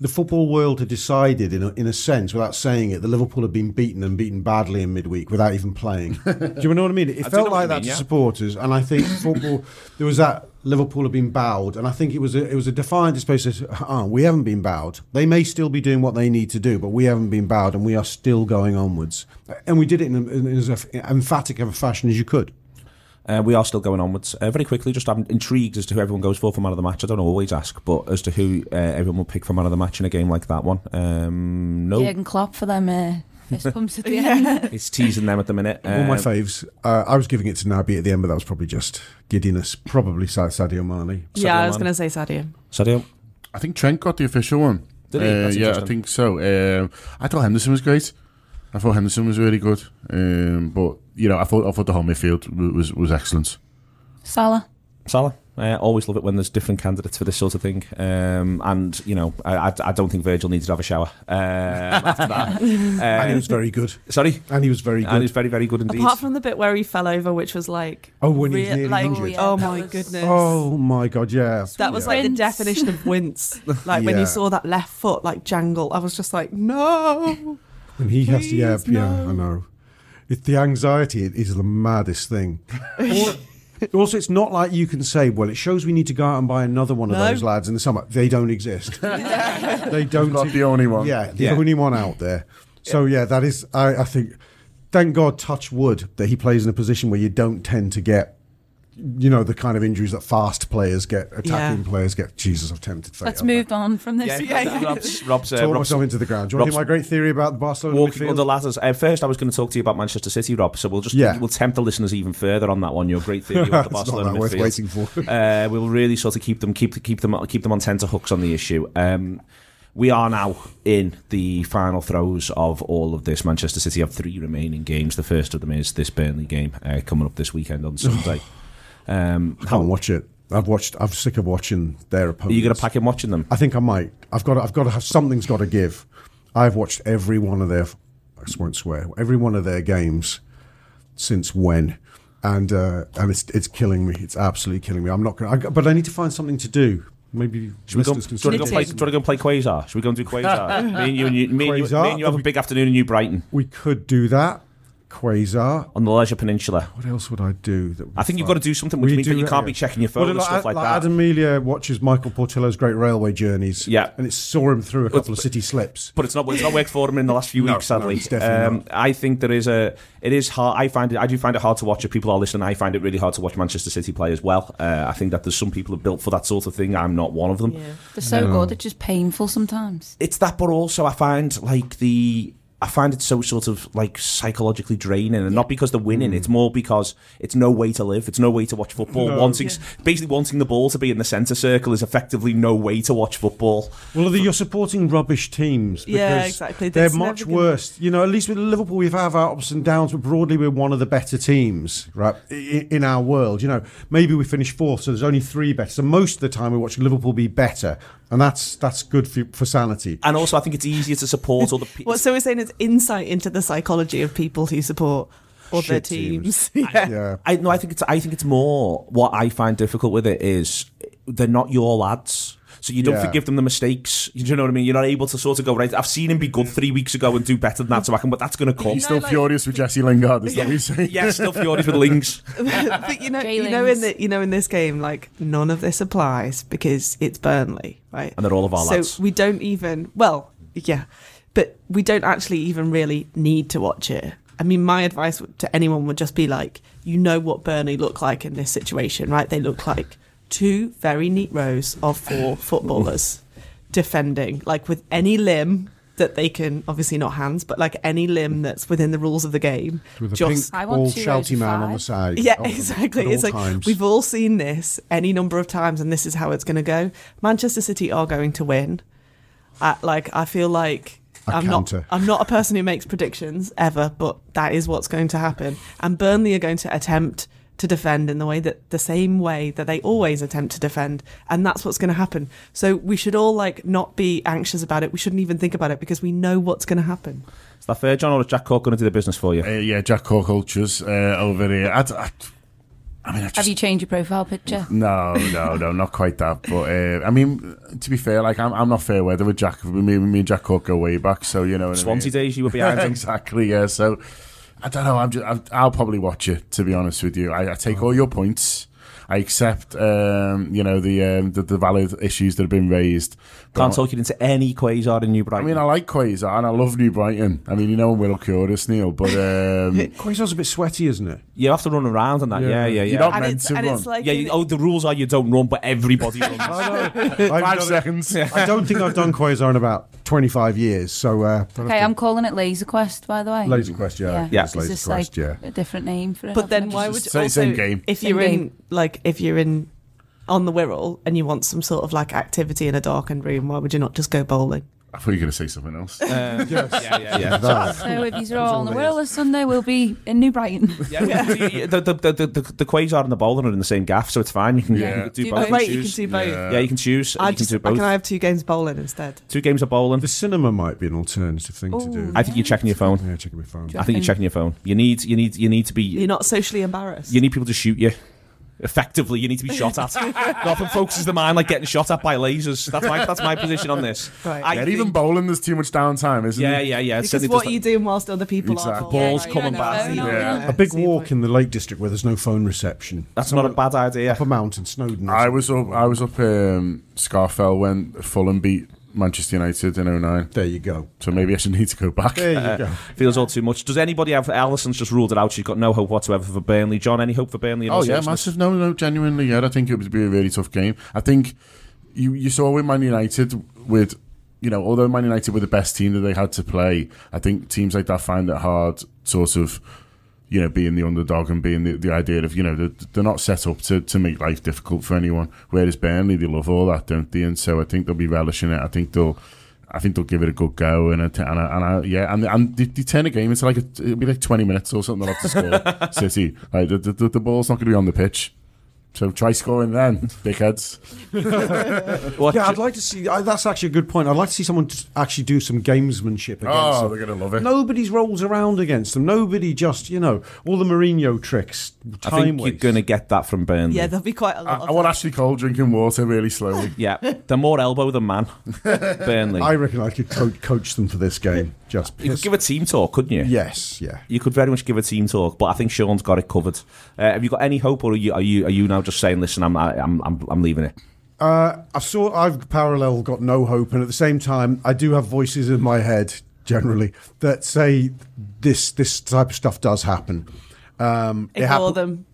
the football world had decided, in a sense, without saying it, that Liverpool had been beaten, and beaten badly, in midweek without even playing. Do you know what I mean? It felt like that to supporters, and I think football, there was that Liverpool had been bowed, and I think it was a defiant display of, we haven't been bowed. They may still be doing what they need to do, but we haven't been bowed, and we are still going onwards. And we did it in as emphatic of a fashion as you could. We are still going onwards. Very quickly, just I'm intrigued as to who everyone goes for Man of the Match. I don't always ask, but as to who everyone will pick for Man of the Match in a game like that one. No. Jürgen Klopp for them fist pumps at the end. It's teasing them at the minute. All my faves. I was giving it to Naby at the end, but that was probably just giddiness. Probably Sadio Mane. I was going to say Sadio. I think Trent got the official one. Did he? Yeah, I think so. I thought Henderson was great. I thought Henderson was really good. But you know, I thought the whole midfield was excellent. Salah. I always love it when there's different candidates for this sort of thing. And, you know, I don't think Virgil needs to have a shower after that. And he was very good. Sorry? And he was very good. And he was very, very good indeed. Apart from the bit where he fell over, which was like... Oh, when he was nearly injured. Yeah, oh, my goodness. Oh, my God, yeah. That was like the definition of wince. Like when you saw that left foot, like, jangle, I was just like, no. And he has to, yeah, I know. The anxiety is the maddest thing. Also, it's not like you can say, well, it shows we need to go out and buy another one of those lads in the summer. They don't exist. They don't. Not the only one. Yeah, the only one out there. So, yeah, that is, I think, thank God, touch wood, that he plays in a position where you don't tend to get, you know, the kind of injuries that fast players get, attacking players get. Jesus, I've tempted fate. Let's move on from this. Yeah. Rob's talk myself into the ground. Do you want to hear my great theory about the Barcelona walking midfield? Under ladders. First, I was going to talk to you about Manchester City, Rob. So we'll tempt the listeners even further on that one. Your great theory about the Barcelona midfield. Worth waiting for. We'll really sort of keep them on tenterhooks on the issue. We are now in the final throes of all of this. Manchester City have 3 remaining games. The first of them is this Burnley game coming up this weekend on Sunday. I can't watch it. I'm sick of watching their opponents. Are you going to pack in watching them? I think I might. I've got to have something's got to give. I've watched every one of their. I won't swear. Every one of their games since when, and it's killing me. It's absolutely killing me. I'm not going. But I need to find something to do. Maybe do you want to go and play Quasar? Should we go and do Quasar? Me and you have a big afternoon in New Brighton. We could do that. Quasar on the Leisure Peninsula. What else would I do? I think you've got to do something, which means that you can't be checking your phone and stuff like that. Adam Melia watches Michael Portillo's Great Railway Journeys, and it saw him through a couple of city slips. But it's not worked for him in the last few weeks, sadly. I think there is it is hard. I do find it hard to watch if people are listening. I find it really hard to watch Manchester City play as well. I think that there's some people who are built for that sort of thing. I'm not one of them. Yeah. They're so good, it's just painful sometimes. It's that, but also I find like I find it so sort of like psychologically draining, and not because they're winning. It's more because it's no way to live. It's no way to watch football. Basically wanting the ball to be in the centre circle is effectively no way to watch football. Well, you're supporting rubbish teams. Yeah, exactly. They're much worse. You know, at least with Liverpool, we have our ups and downs, but broadly, we're one of the better teams, right, in our world. You know, maybe we finish 4th, so there's only 3 better. So most of the time, we're watching Liverpool be better, and that's good for sanity. And also, I think it's easier to support all the people. So we're saying it's insight into the psychology of people who support other teams. I think it's more what I find difficult with it is they're not your lads, so you don't forgive them the mistakes. Do you know what I mean? You're not able to sort of go, right, I've seen him be good 3 weeks ago and do better than that, so I can, but that's going to come. He's still furious with Jesse Lingard, is that what you say? Yeah, still furious with Lings. But in this game, like, none of this applies because it's Burnley, right? And they're all of our lads. So we don't even, but we don't actually even really need to watch it. I mean, my advice to anyone would just be like, you know what Burnley look like in this situation, right? They look like 2 very neat rows of 4 footballers defending, like with any limb that they can, obviously not hands, but like any limb that's within the rules of the game. With just a bald shouty man on the side. Yeah, exactly. It's like we've all seen this any number of times, and this is how it's going to go. Manchester City are going to win. I feel like I'm not a person who makes predictions ever, but that is what's going to happen. And Burnley are going to attempt to defend in the same way that they always attempt to defend, and that's what's going to happen. So we should all not be anxious about it. We shouldn't even think about it because we know what's going to happen. Is that fair, John, or is Jack Cork going to do the business for you? Yeah, Jack Cork Ultras over here. Have you changed your profile picture? No, not quite that. But I mean, to be fair, I'm not fair weather with Jack. Me and Jack Cork go way back, so you know. Swansea days, you were behind him. Exactly. Yeah. So I don't know. I'll probably watch it. To be honest with you, I take all your points. I accept, the valid issues that have been raised. Can't talk you into any Quasar in New Brighton. I mean, I like Quasar and I love New Brighton. I mean, you know, I'm real curious, Neil, but... Quasar's a bit sweaty, isn't it? You have to run around and that, yeah. You're not meant to run. The rules are you don't run, but everybody runs. I know. 5 seconds. I don't think I've done Quasar in about 25 years, so... okay, I'm calling it Laser Quest, by the way. Laser Quest, yeah. It's Laser Quest, a different name for it. But then why would you also... Same game. If you're in on the Wirral and you want some sort of activity in a darkened room, why would you not just go bowling? I thought you were going to say something else. Yes. So if you're all on the world, this Sunday we'll be in New Brighton. The Quasar and the bowling are in the same gaff, so it's fine. You can do both. You can do both. Yeah, you can choose. You can do both. Can I have 2 games bowling instead? 2 games of bowling. The cinema might be an alternative thing to do. I think you're checking your phone. Yeah, checking my phone. I think you're checking your phone. You need to be... You're not socially embarrassed. You need people to shoot you. Effectively, you need to be shot at. Nothing focuses the mind like getting shot at by lasers. That's my position on this. Right. Even bowling, there's too much downtime, isn't it? Yeah. Because what are you doing whilst other people are balls coming back? Yeah. A big walk in the Lake District where there's no phone reception. That's not a bad idea. Up a mountain, Snowdon. I was up Scarfell when Fulham beat Manchester United in 2009. There you go. So maybe I should need to go back. There you go. Feels all too much. Does anybody have... Alison's just ruled it out. She's got no hope whatsoever for Burnley. John, any hope for Burnley? Massive. No, genuinely, yeah. I think it would be a really tough game. I think you saw with Man United with... You know, although Man United were the best team that they had to play, I think teams like that find it hard sort of... You know, being the underdog and being the idea of, you know, they're not set up to make life difficult for anyone. Whereas Burnley, they love all that, don't they? And so I think they'll be relishing it. I think they'll give it a good go. And they turn a game into like it'll be like 20 minutes or something. They'll have to score. City, like the ball's not going to be on the pitch. So try scoring then, dickheads. I'd like to see... that's actually a good point. I'd like to see someone actually do some gamesmanship against them. They're going to love it. Nobody rolls around against them. Nobody just, you know, all the Mourinho tricks. You're going to get that from Burnley. Yeah, there'll be quite a lot of that. I want Ashley Cole drinking water really slowly. Yeah, they're more elbow than man, Burnley. I reckon I could coach them for this game. Just you could give a team talk, couldn't you? Yes, yeah. You could very much give a team talk, but I think Sean's got it covered. Have you got any hope, or are you now just saying, listen, I'm leaving it? I've parallel got no hope, and at the same time, I do have voices in my head generally that say this type of stuff does happen. Ignore them.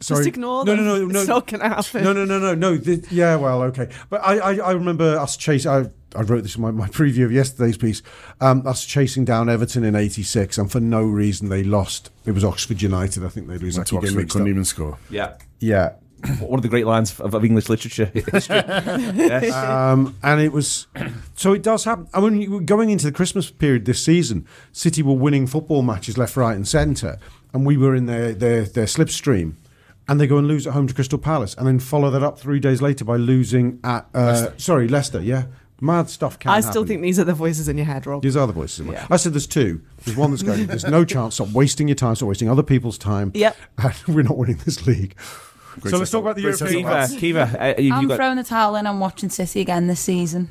Sorry. Just ignore them. No. It's not going to happen. No. Yeah, well, okay. But I remember us chasing... I wrote this in my preview of yesterday's piece. Us chasing down Everton in '86, and for no reason they lost. It was Oxford United, I think they lose. That Oxford couldn't even score. Yeah. One of the great lines of English literature. Yes. And it was... So it does happen. I mean, going into the Christmas period this season, City were winning football matches left, right, and centre, and we were in their slipstream. And they go and lose at home to Crystal Palace, and then follow that up 3 days later by losing at Leicester. Yeah, mad stuff can happen. I still think these are the voices in your head, Rob. These are the voices in my head. I said there's two. There's one that's going, there's no chance. Stop wasting your time. Stop wasting other people's time. Yep. And we're not winning this league. Great. So let's talk about the European match. Kiva, I'm throwing the towel in. I'm watching City again this season.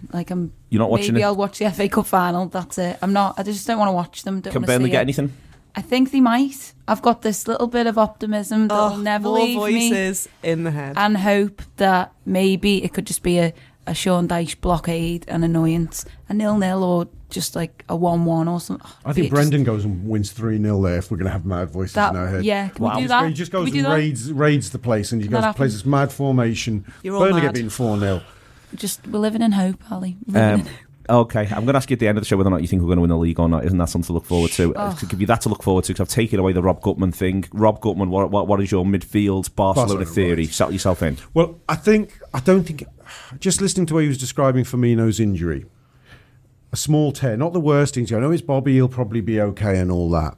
You're not watching. Maybe I'll watch the FA Cup final. That's it. I'm not. I just don't want to watch them. Can Burnley get anything? I think they might. I've got this little bit of optimism that'll never leave me. Voices in the head. And hope that maybe it could just be a Sean Dyche blockade and annoyance. A 0-0 or just like a 1-1 or something. I think Brendan goes and wins 3-0 there if we're going to have mad voices in our head. Yeah, can we do that? He just goes and raids the place and plays this mad formation. Burnley get beaten 4-0. We're living in hope, Ali. Okay, I'm going to ask you at the end of the show whether or not you think we're going to win the league or not. Isn't that something to look forward to? Oh. To give you that to look forward to, because I've taken away the Rob Gutmann thing. Rob Gutmann, what is your midfield Barcelona theory? Right. Settle yourself in. Well, I don't think. Just listening to where he was describing Firmino's injury, a small tear, not the worst thing. I know it's Bobby; he'll probably be okay and all that.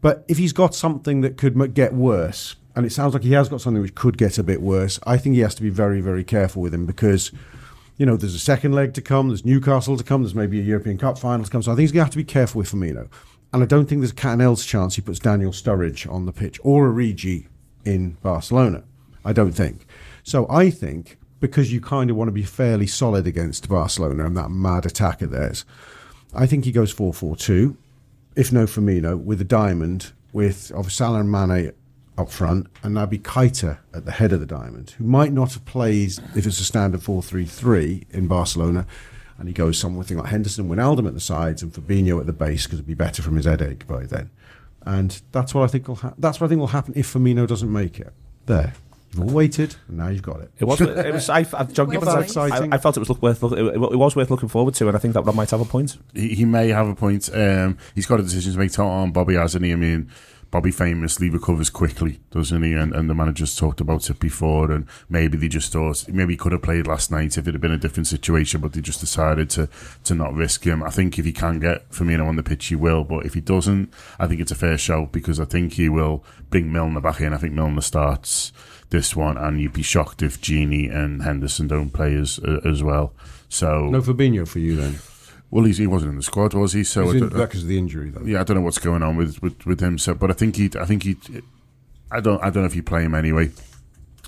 But if he's got something that could get worse, and it sounds like he has got something which could get a bit worse, I think he has to be very, very careful with him because. You know, there's a second leg to come, there's Newcastle to come, there's maybe a European Cup final to come, so I think he's going to have to be careful with Firmino. And I don't think there's a cat and else chance he puts Daniel Sturridge on the pitch or Origi in Barcelona. I don't think. So I think, because you kind of want to be fairly solid against Barcelona and that mad attack of theirs, I think he goes 4-4-2, if no Firmino, with a diamond, with Salah and Mane up front, and Naby Keita at the head of the diamond, who might not have played if it's a standard 4-3-3 in Barcelona, and he goes something like Henderson, Wijnaldum at the sides, and Fabinho at the base because it'd be better from his headache by then. And that's what I think will happen if Firmino doesn't make it. There, you've all waited, and now you've got it. It was. John Gibbons. I felt it was worth looking forward to, and I think that Rob might have a point. He may have a point. He's got a decision to make on Bobby, hasn't he? I mean. Bobby famously recovers quickly, doesn't he? And the manager's talked about it before, and maybe they just thought, maybe he could have played last night if it had been a different situation, but they just decided to not risk him. I think if he can get Firmino on the pitch, he will, but if he doesn't, I think it's a fair shout, because I think he will bring Milner back in. I think Milner starts this one, and you'd be shocked if Gini and Henderson don't play as well. So no Fabinho for you then? Well, he wasn't in the squad, was he? So he's in, that because of the injury, though. Yeah, I don't know what's going on with him. So, but I don't know if you play him anyway.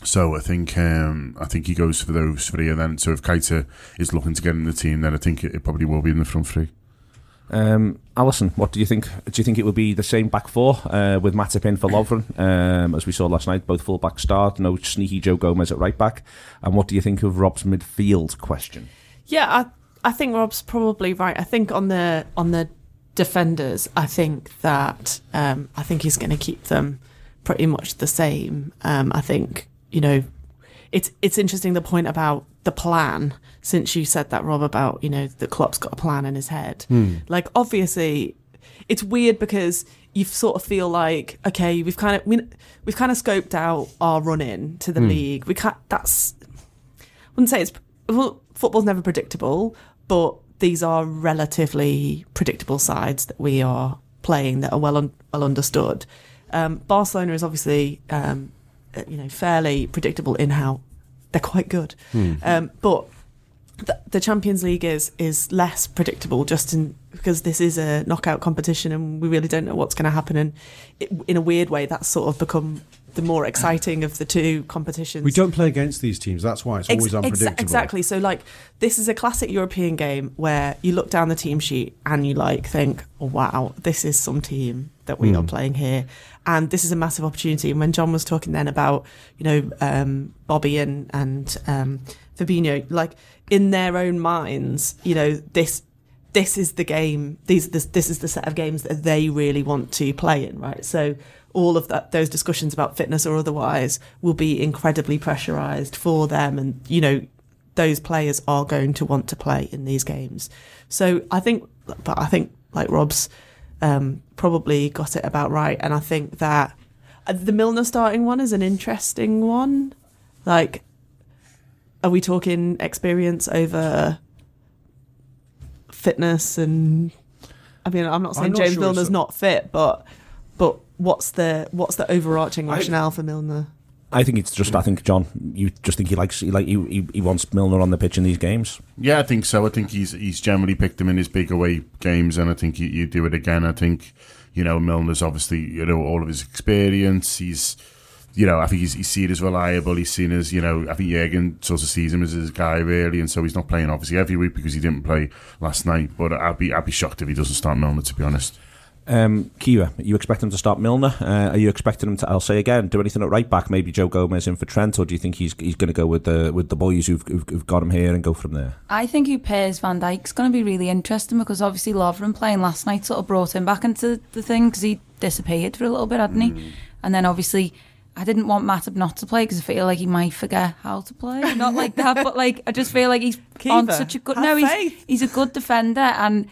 So I think he goes for those three, and then so if Keita is looking to get in the team, then I think it probably will be in the front three. Alison, what do you think? Do you think it will be the same back four with Matip in for Lovren, as we saw last night? Both full back start, no sneaky Joe Gomez at right back. And what do you think of Rob's midfield question? Yeah. I think Rob's probably right. I think on the defenders, I think that I think he's going to keep them pretty much the same. I think, you know, it's interesting the point about the plan, since you said that, Rob, about, you know, that Klopp's got a plan in his head. Like, obviously, it's weird because you sort of feel like, okay, we've kind of scoped out our run in to the league. We can't. That's, I wouldn't say it's, well, football's never predictable, but these are relatively predictable sides that we are playing that are well understood. Barcelona is obviously, you know, fairly predictable in how they're quite good. But the Champions League is less predictable, just in because this is a knockout competition and we really don't know what's going to happen. And in a weird way, that's sort of become the more exciting of the two competitions. We don't play against these teams, that's why it's always unpredictable. Exactly. So, like, this is a classic European game where you look down the team sheet and you, like, think, oh, wow, this is some team that we are playing here, and this is a massive opportunity. And when John was talking then about, you know, Bobby and Fabinho, like, in their own minds, you know, this is the game, this is the set of games that they really want to play in, right? So all of that, those discussions about fitness or otherwise, will be incredibly pressurised for them, and, you know, those players are going to want to play in these games. So I think like Rob's probably got it about right, and I think that the Milner starting one is an interesting one. Like, are we talking experience over fitness? And I mean, I'm not saying James Milner's not fit, but what's the overarching rationale for Milner? I think it's just, I think, John, you just think he wants Milner on the pitch in these games. Yeah, I think so. I think he's generally picked him in his big away games, and I think you do it again. I think, you know, Milner's obviously, you know, all of his experience. He's, you know, I think he's seen as reliable. He's seen as, you know, I think Jürgen sort of sees him as his guy, really, and so he's not playing obviously every week because he didn't play last night. But I'd be shocked if he doesn't start Milner, to be honest. Kiwa, you expect him to start Milner? Are you expecting him to, I'll say again, do anything at right back? Maybe Joe Gomez in for Trent, or do you think he's going to go with the boys who've got him here and go from there? I think who pairs Van Dijk's going to be really interesting, because obviously Lovren playing last night sort of brought him back into the thing, because he disappeared for a little bit, hadn't he? And then obviously I didn't want Matip not to play, because I feel like he might forget how to play. Not like that, but like I just feel like he's Kiva, on such a good. No, he's a good defender, and,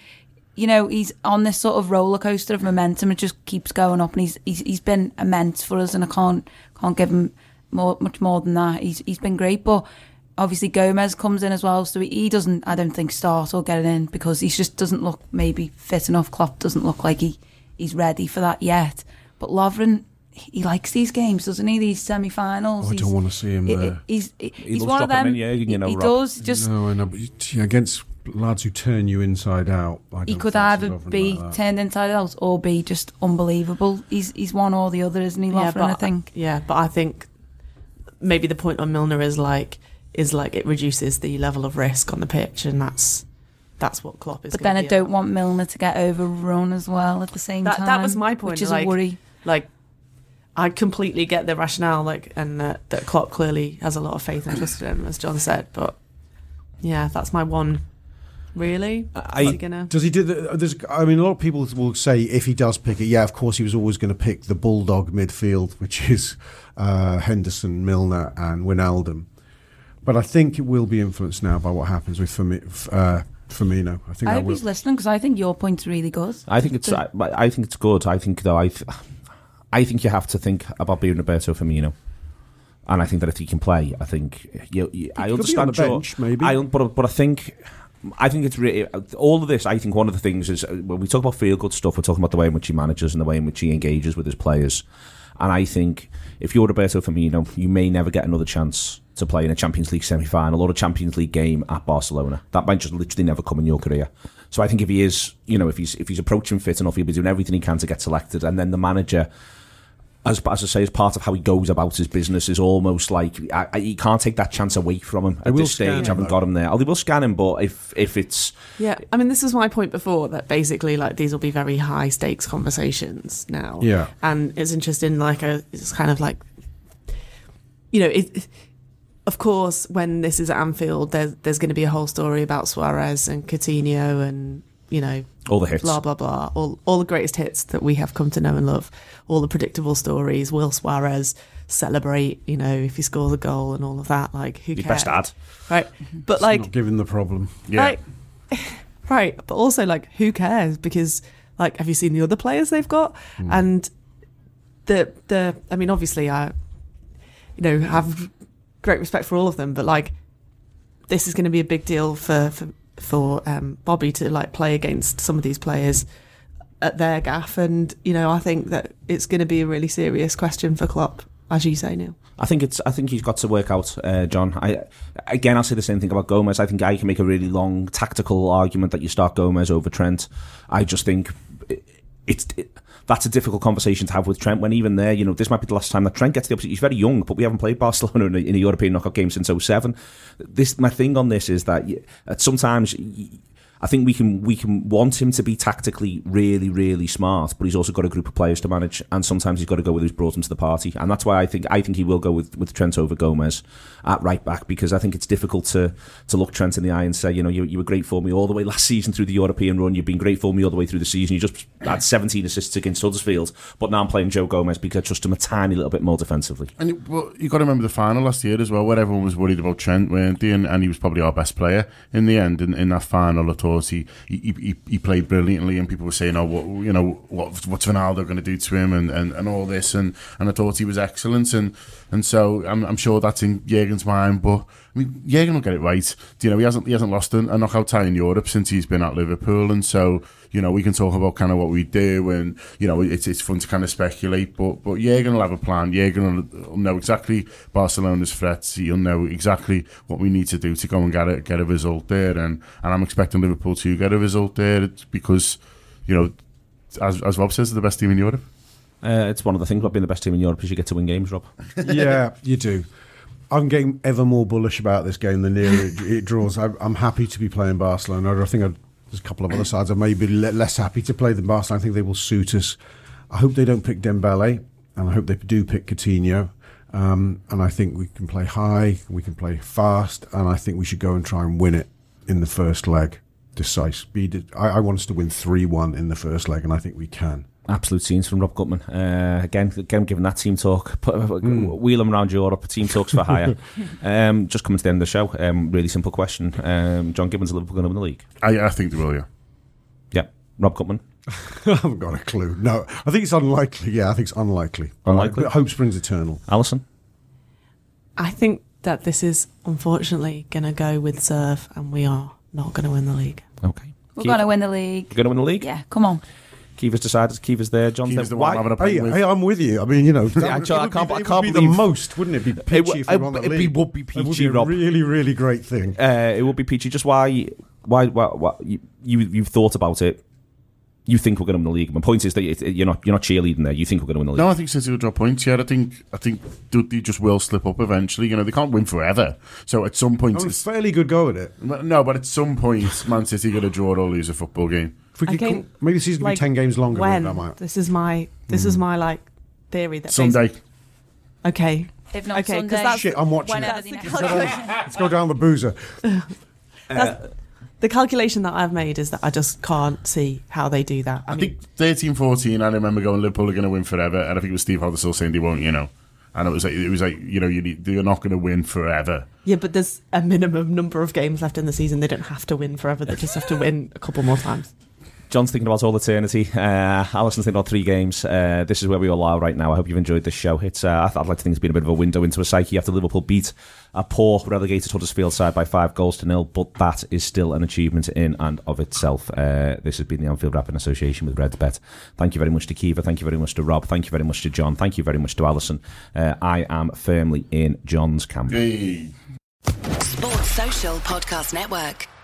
you know, he's on this sort of roller coaster of momentum. It just keeps going up, and he's been immense for us, and I can't give him much more than that. He's been great, but obviously Gomez comes in as well, so he doesn't, I don't think, start or get it in, because he just doesn't look maybe fit enough. Klopp doesn't look like he's ready for that yet. But Lovren, he likes these games, doesn't he? These semi-finals. Oh, I don't want to see him there. He's one of them. He does just. No, I know, but against lads who turn you inside out, he could either be like turned inside out or be just unbelievable. He's one or the other, isn't he, Lovren? Yeah, I think. Yeah, but I think maybe the point on Milner is like it reduces the level of risk on the pitch, and that's what Klopp is. But then I don't want Milner to get overrun as well at the same time. That was my point, which is, like, a worry. Like, I completely get the rationale, like, and that Klopp clearly has a lot of faith and trust in him, as John said. But yeah, that's my one. Really? Does he do that? I mean, a lot of people will say if he does pick it, yeah, of course he was always going to pick the bulldog midfield, which is Henderson, Milner, and Wijnaldum. But I think it will be influenced now by what happens with Firmino. I hope he's listening, because I think your point's really good. I think it's good. I think though I think you have to think about being Roberto Firmino. And I think that if he can play, I think I understand. Could be on the bench, maybe. I think it's really all of this. I think one of the things is when we talk about feel good stuff, we're talking about the way in which he manages and the way in which he engages with his players. And I think if you're Roberto Firmino, you may never get another chance to play in a Champions League semi-final or a Champions League game at Barcelona. That might just literally never come in your career. So I think if he is, if he's approaching fit enough, he'll be doing everything he can to get selected. And then the manager, as I say, as part of how he goes about his business, is almost like he can't take that chance away from him at this stage. Haven't got him there. They will scan him, but if it's... Yeah, I mean, this was my point before, that basically these will be very high-stakes conversations now. Yeah. And it's interesting, it's kind of like... Of course, when this is at Anfield, there's going to be a whole story about Suarez and Coutinho and, all the hits, blah, blah, blah, all the greatest hits that we have come to know and love, all the predictable stories. Will Suarez celebrate, if he scores a goal and all of that? Who cares? Your best ad. Right. But it's not given the problem. Yeah. Right. But also, who cares? Because, have you seen the other players they've got? Mm. And I mean, obviously, I, have great respect for all of them, but this is going to be a big deal for Bobby to play against some of these players at their gaff, and I think that it's going to be a really serious question for Klopp, as you say, Neil. I think he's got to work out, John. I'll say the same thing about Gomez. I think I can make a really long tactical argument that you start Gomez over Trent. I just think that's a difficult conversation to have with Trent, when even there, this might be the last time that Trent gets the opportunity. He's very young, but we haven't played Barcelona in a European knockout game since 2007. My thing on this is that sometimes I think we can want him to be tactically really, really smart, but he's also got a group of players to manage, and sometimes he's got to go with who's brought him to the party. And that's why I think he will go with Trent over Gomez at right back, because I think it's difficult to look Trent in the eye and say, you were great for me all the way last season through the European run, you've been great for me all the way through the season, you just had 17 assists against Huddersfield, but now I'm playing Joe Gomez because I trust him a tiny little bit more defensively. And you've got to remember the final last year as well, where everyone was worried about Trent, weren't they? And he was probably our best player in the end in that final at all. He played brilliantly, and people were saying, what's Ronaldo going to do to him, and all this, and I thought he was excellent, and so I'm sure that's in Jürgen's mind, but I mean, Jürgen will get it right. He hasn't lost a knockout tie in Europe since he's been at Liverpool, and so we can talk about kind of what we do, and it's fun to kind of speculate, but Jürgen will have a plan. Jürgen will know exactly Barcelona's threats. He'll know exactly what we need to do to go and get a result there, and I'm expecting Liverpool to get a result there, because as Rob says, they're the best team in Europe. It's one of the things about being the best team in Europe is you get to win games, Rob. Yeah, you do. I'm getting ever more bullish about this game the nearer it draws. I'm happy to be playing Barcelona. I think there's a couple of other sides I may be less happy to play than Barcelona. I think they will suit us. I hope they don't pick Dembele, and I hope they do pick Coutinho. And I think we can play high, we can play fast, and I think we should go and try and win it in the first leg. Decisive. I want us to win 3-1 in the first leg, and I think we can. Absolute scenes from Rob Gutmann. Again, given that team talk, wheel them around Europe, team talks for hire. Just coming to the end of the show, really simple question. John Gibbons, are Liverpool going to win the league? I think they will, yeah. Yeah. Rob Gutmann? I haven't got a clue. No, I think it's unlikely. Yeah, I think it's unlikely. Unlikely? But hope springs eternal. Alison? I think that this is, unfortunately, going to go with Serve, and we are not going to win the league. Okay. We're going to win the league. We're going to win the league? Yeah, come on. Kiva's decided. Kiva's there. John's there. The one having a pay with. Hey, I'm with you. I mean, I can't believe the most, wouldn't it? Be peachy if we won the league. It would be peachy, Rob. It would be a really, really great thing. It would be peachy. Just why you've thought about it. You think we're going to win the league. My point is that you're not cheerleading there. You think we're going to win the league. No, I think City will drop points. Yeah, I think they just will slip up eventually. They can't win forever. So at some point, it's a fairly good go at it. No, but at some point, Man City going to draw or lose a football game. If we could maybe this season be 10 games longer. This is my theory that Sunday. Okay, if not okay, Sunday. That's, shit, I'm watching it. Let's go down the boozer. The calculation that I've made is that I just can't see how they do that. I mean, think 13-14, I remember going, Liverpool are going to win forever, and I think it was Steve Hoddersill saying they won't, And you're not going to win forever. Yeah, but there's a minimum number of games left in the season. They don't have to win forever. They just have to win a couple more times. John's thinking about all eternity. Alison's thinking about 3 games. This is where we all are right now. I hope you've enjoyed this show. It's I'd like to think it's been a bit of a window into a psyche after Liverpool beat a poor relegated Huddersfield side by 5-0, but that is still an achievement in and of itself. This has been the Anfield Wrap in association with Reds Bet. Thank you very much to Kiva. Thank you very much to Rob. Thank you very much to John. Thank you very much to Alison. I am firmly in John's camp. Hey. Sports Social Podcast Network.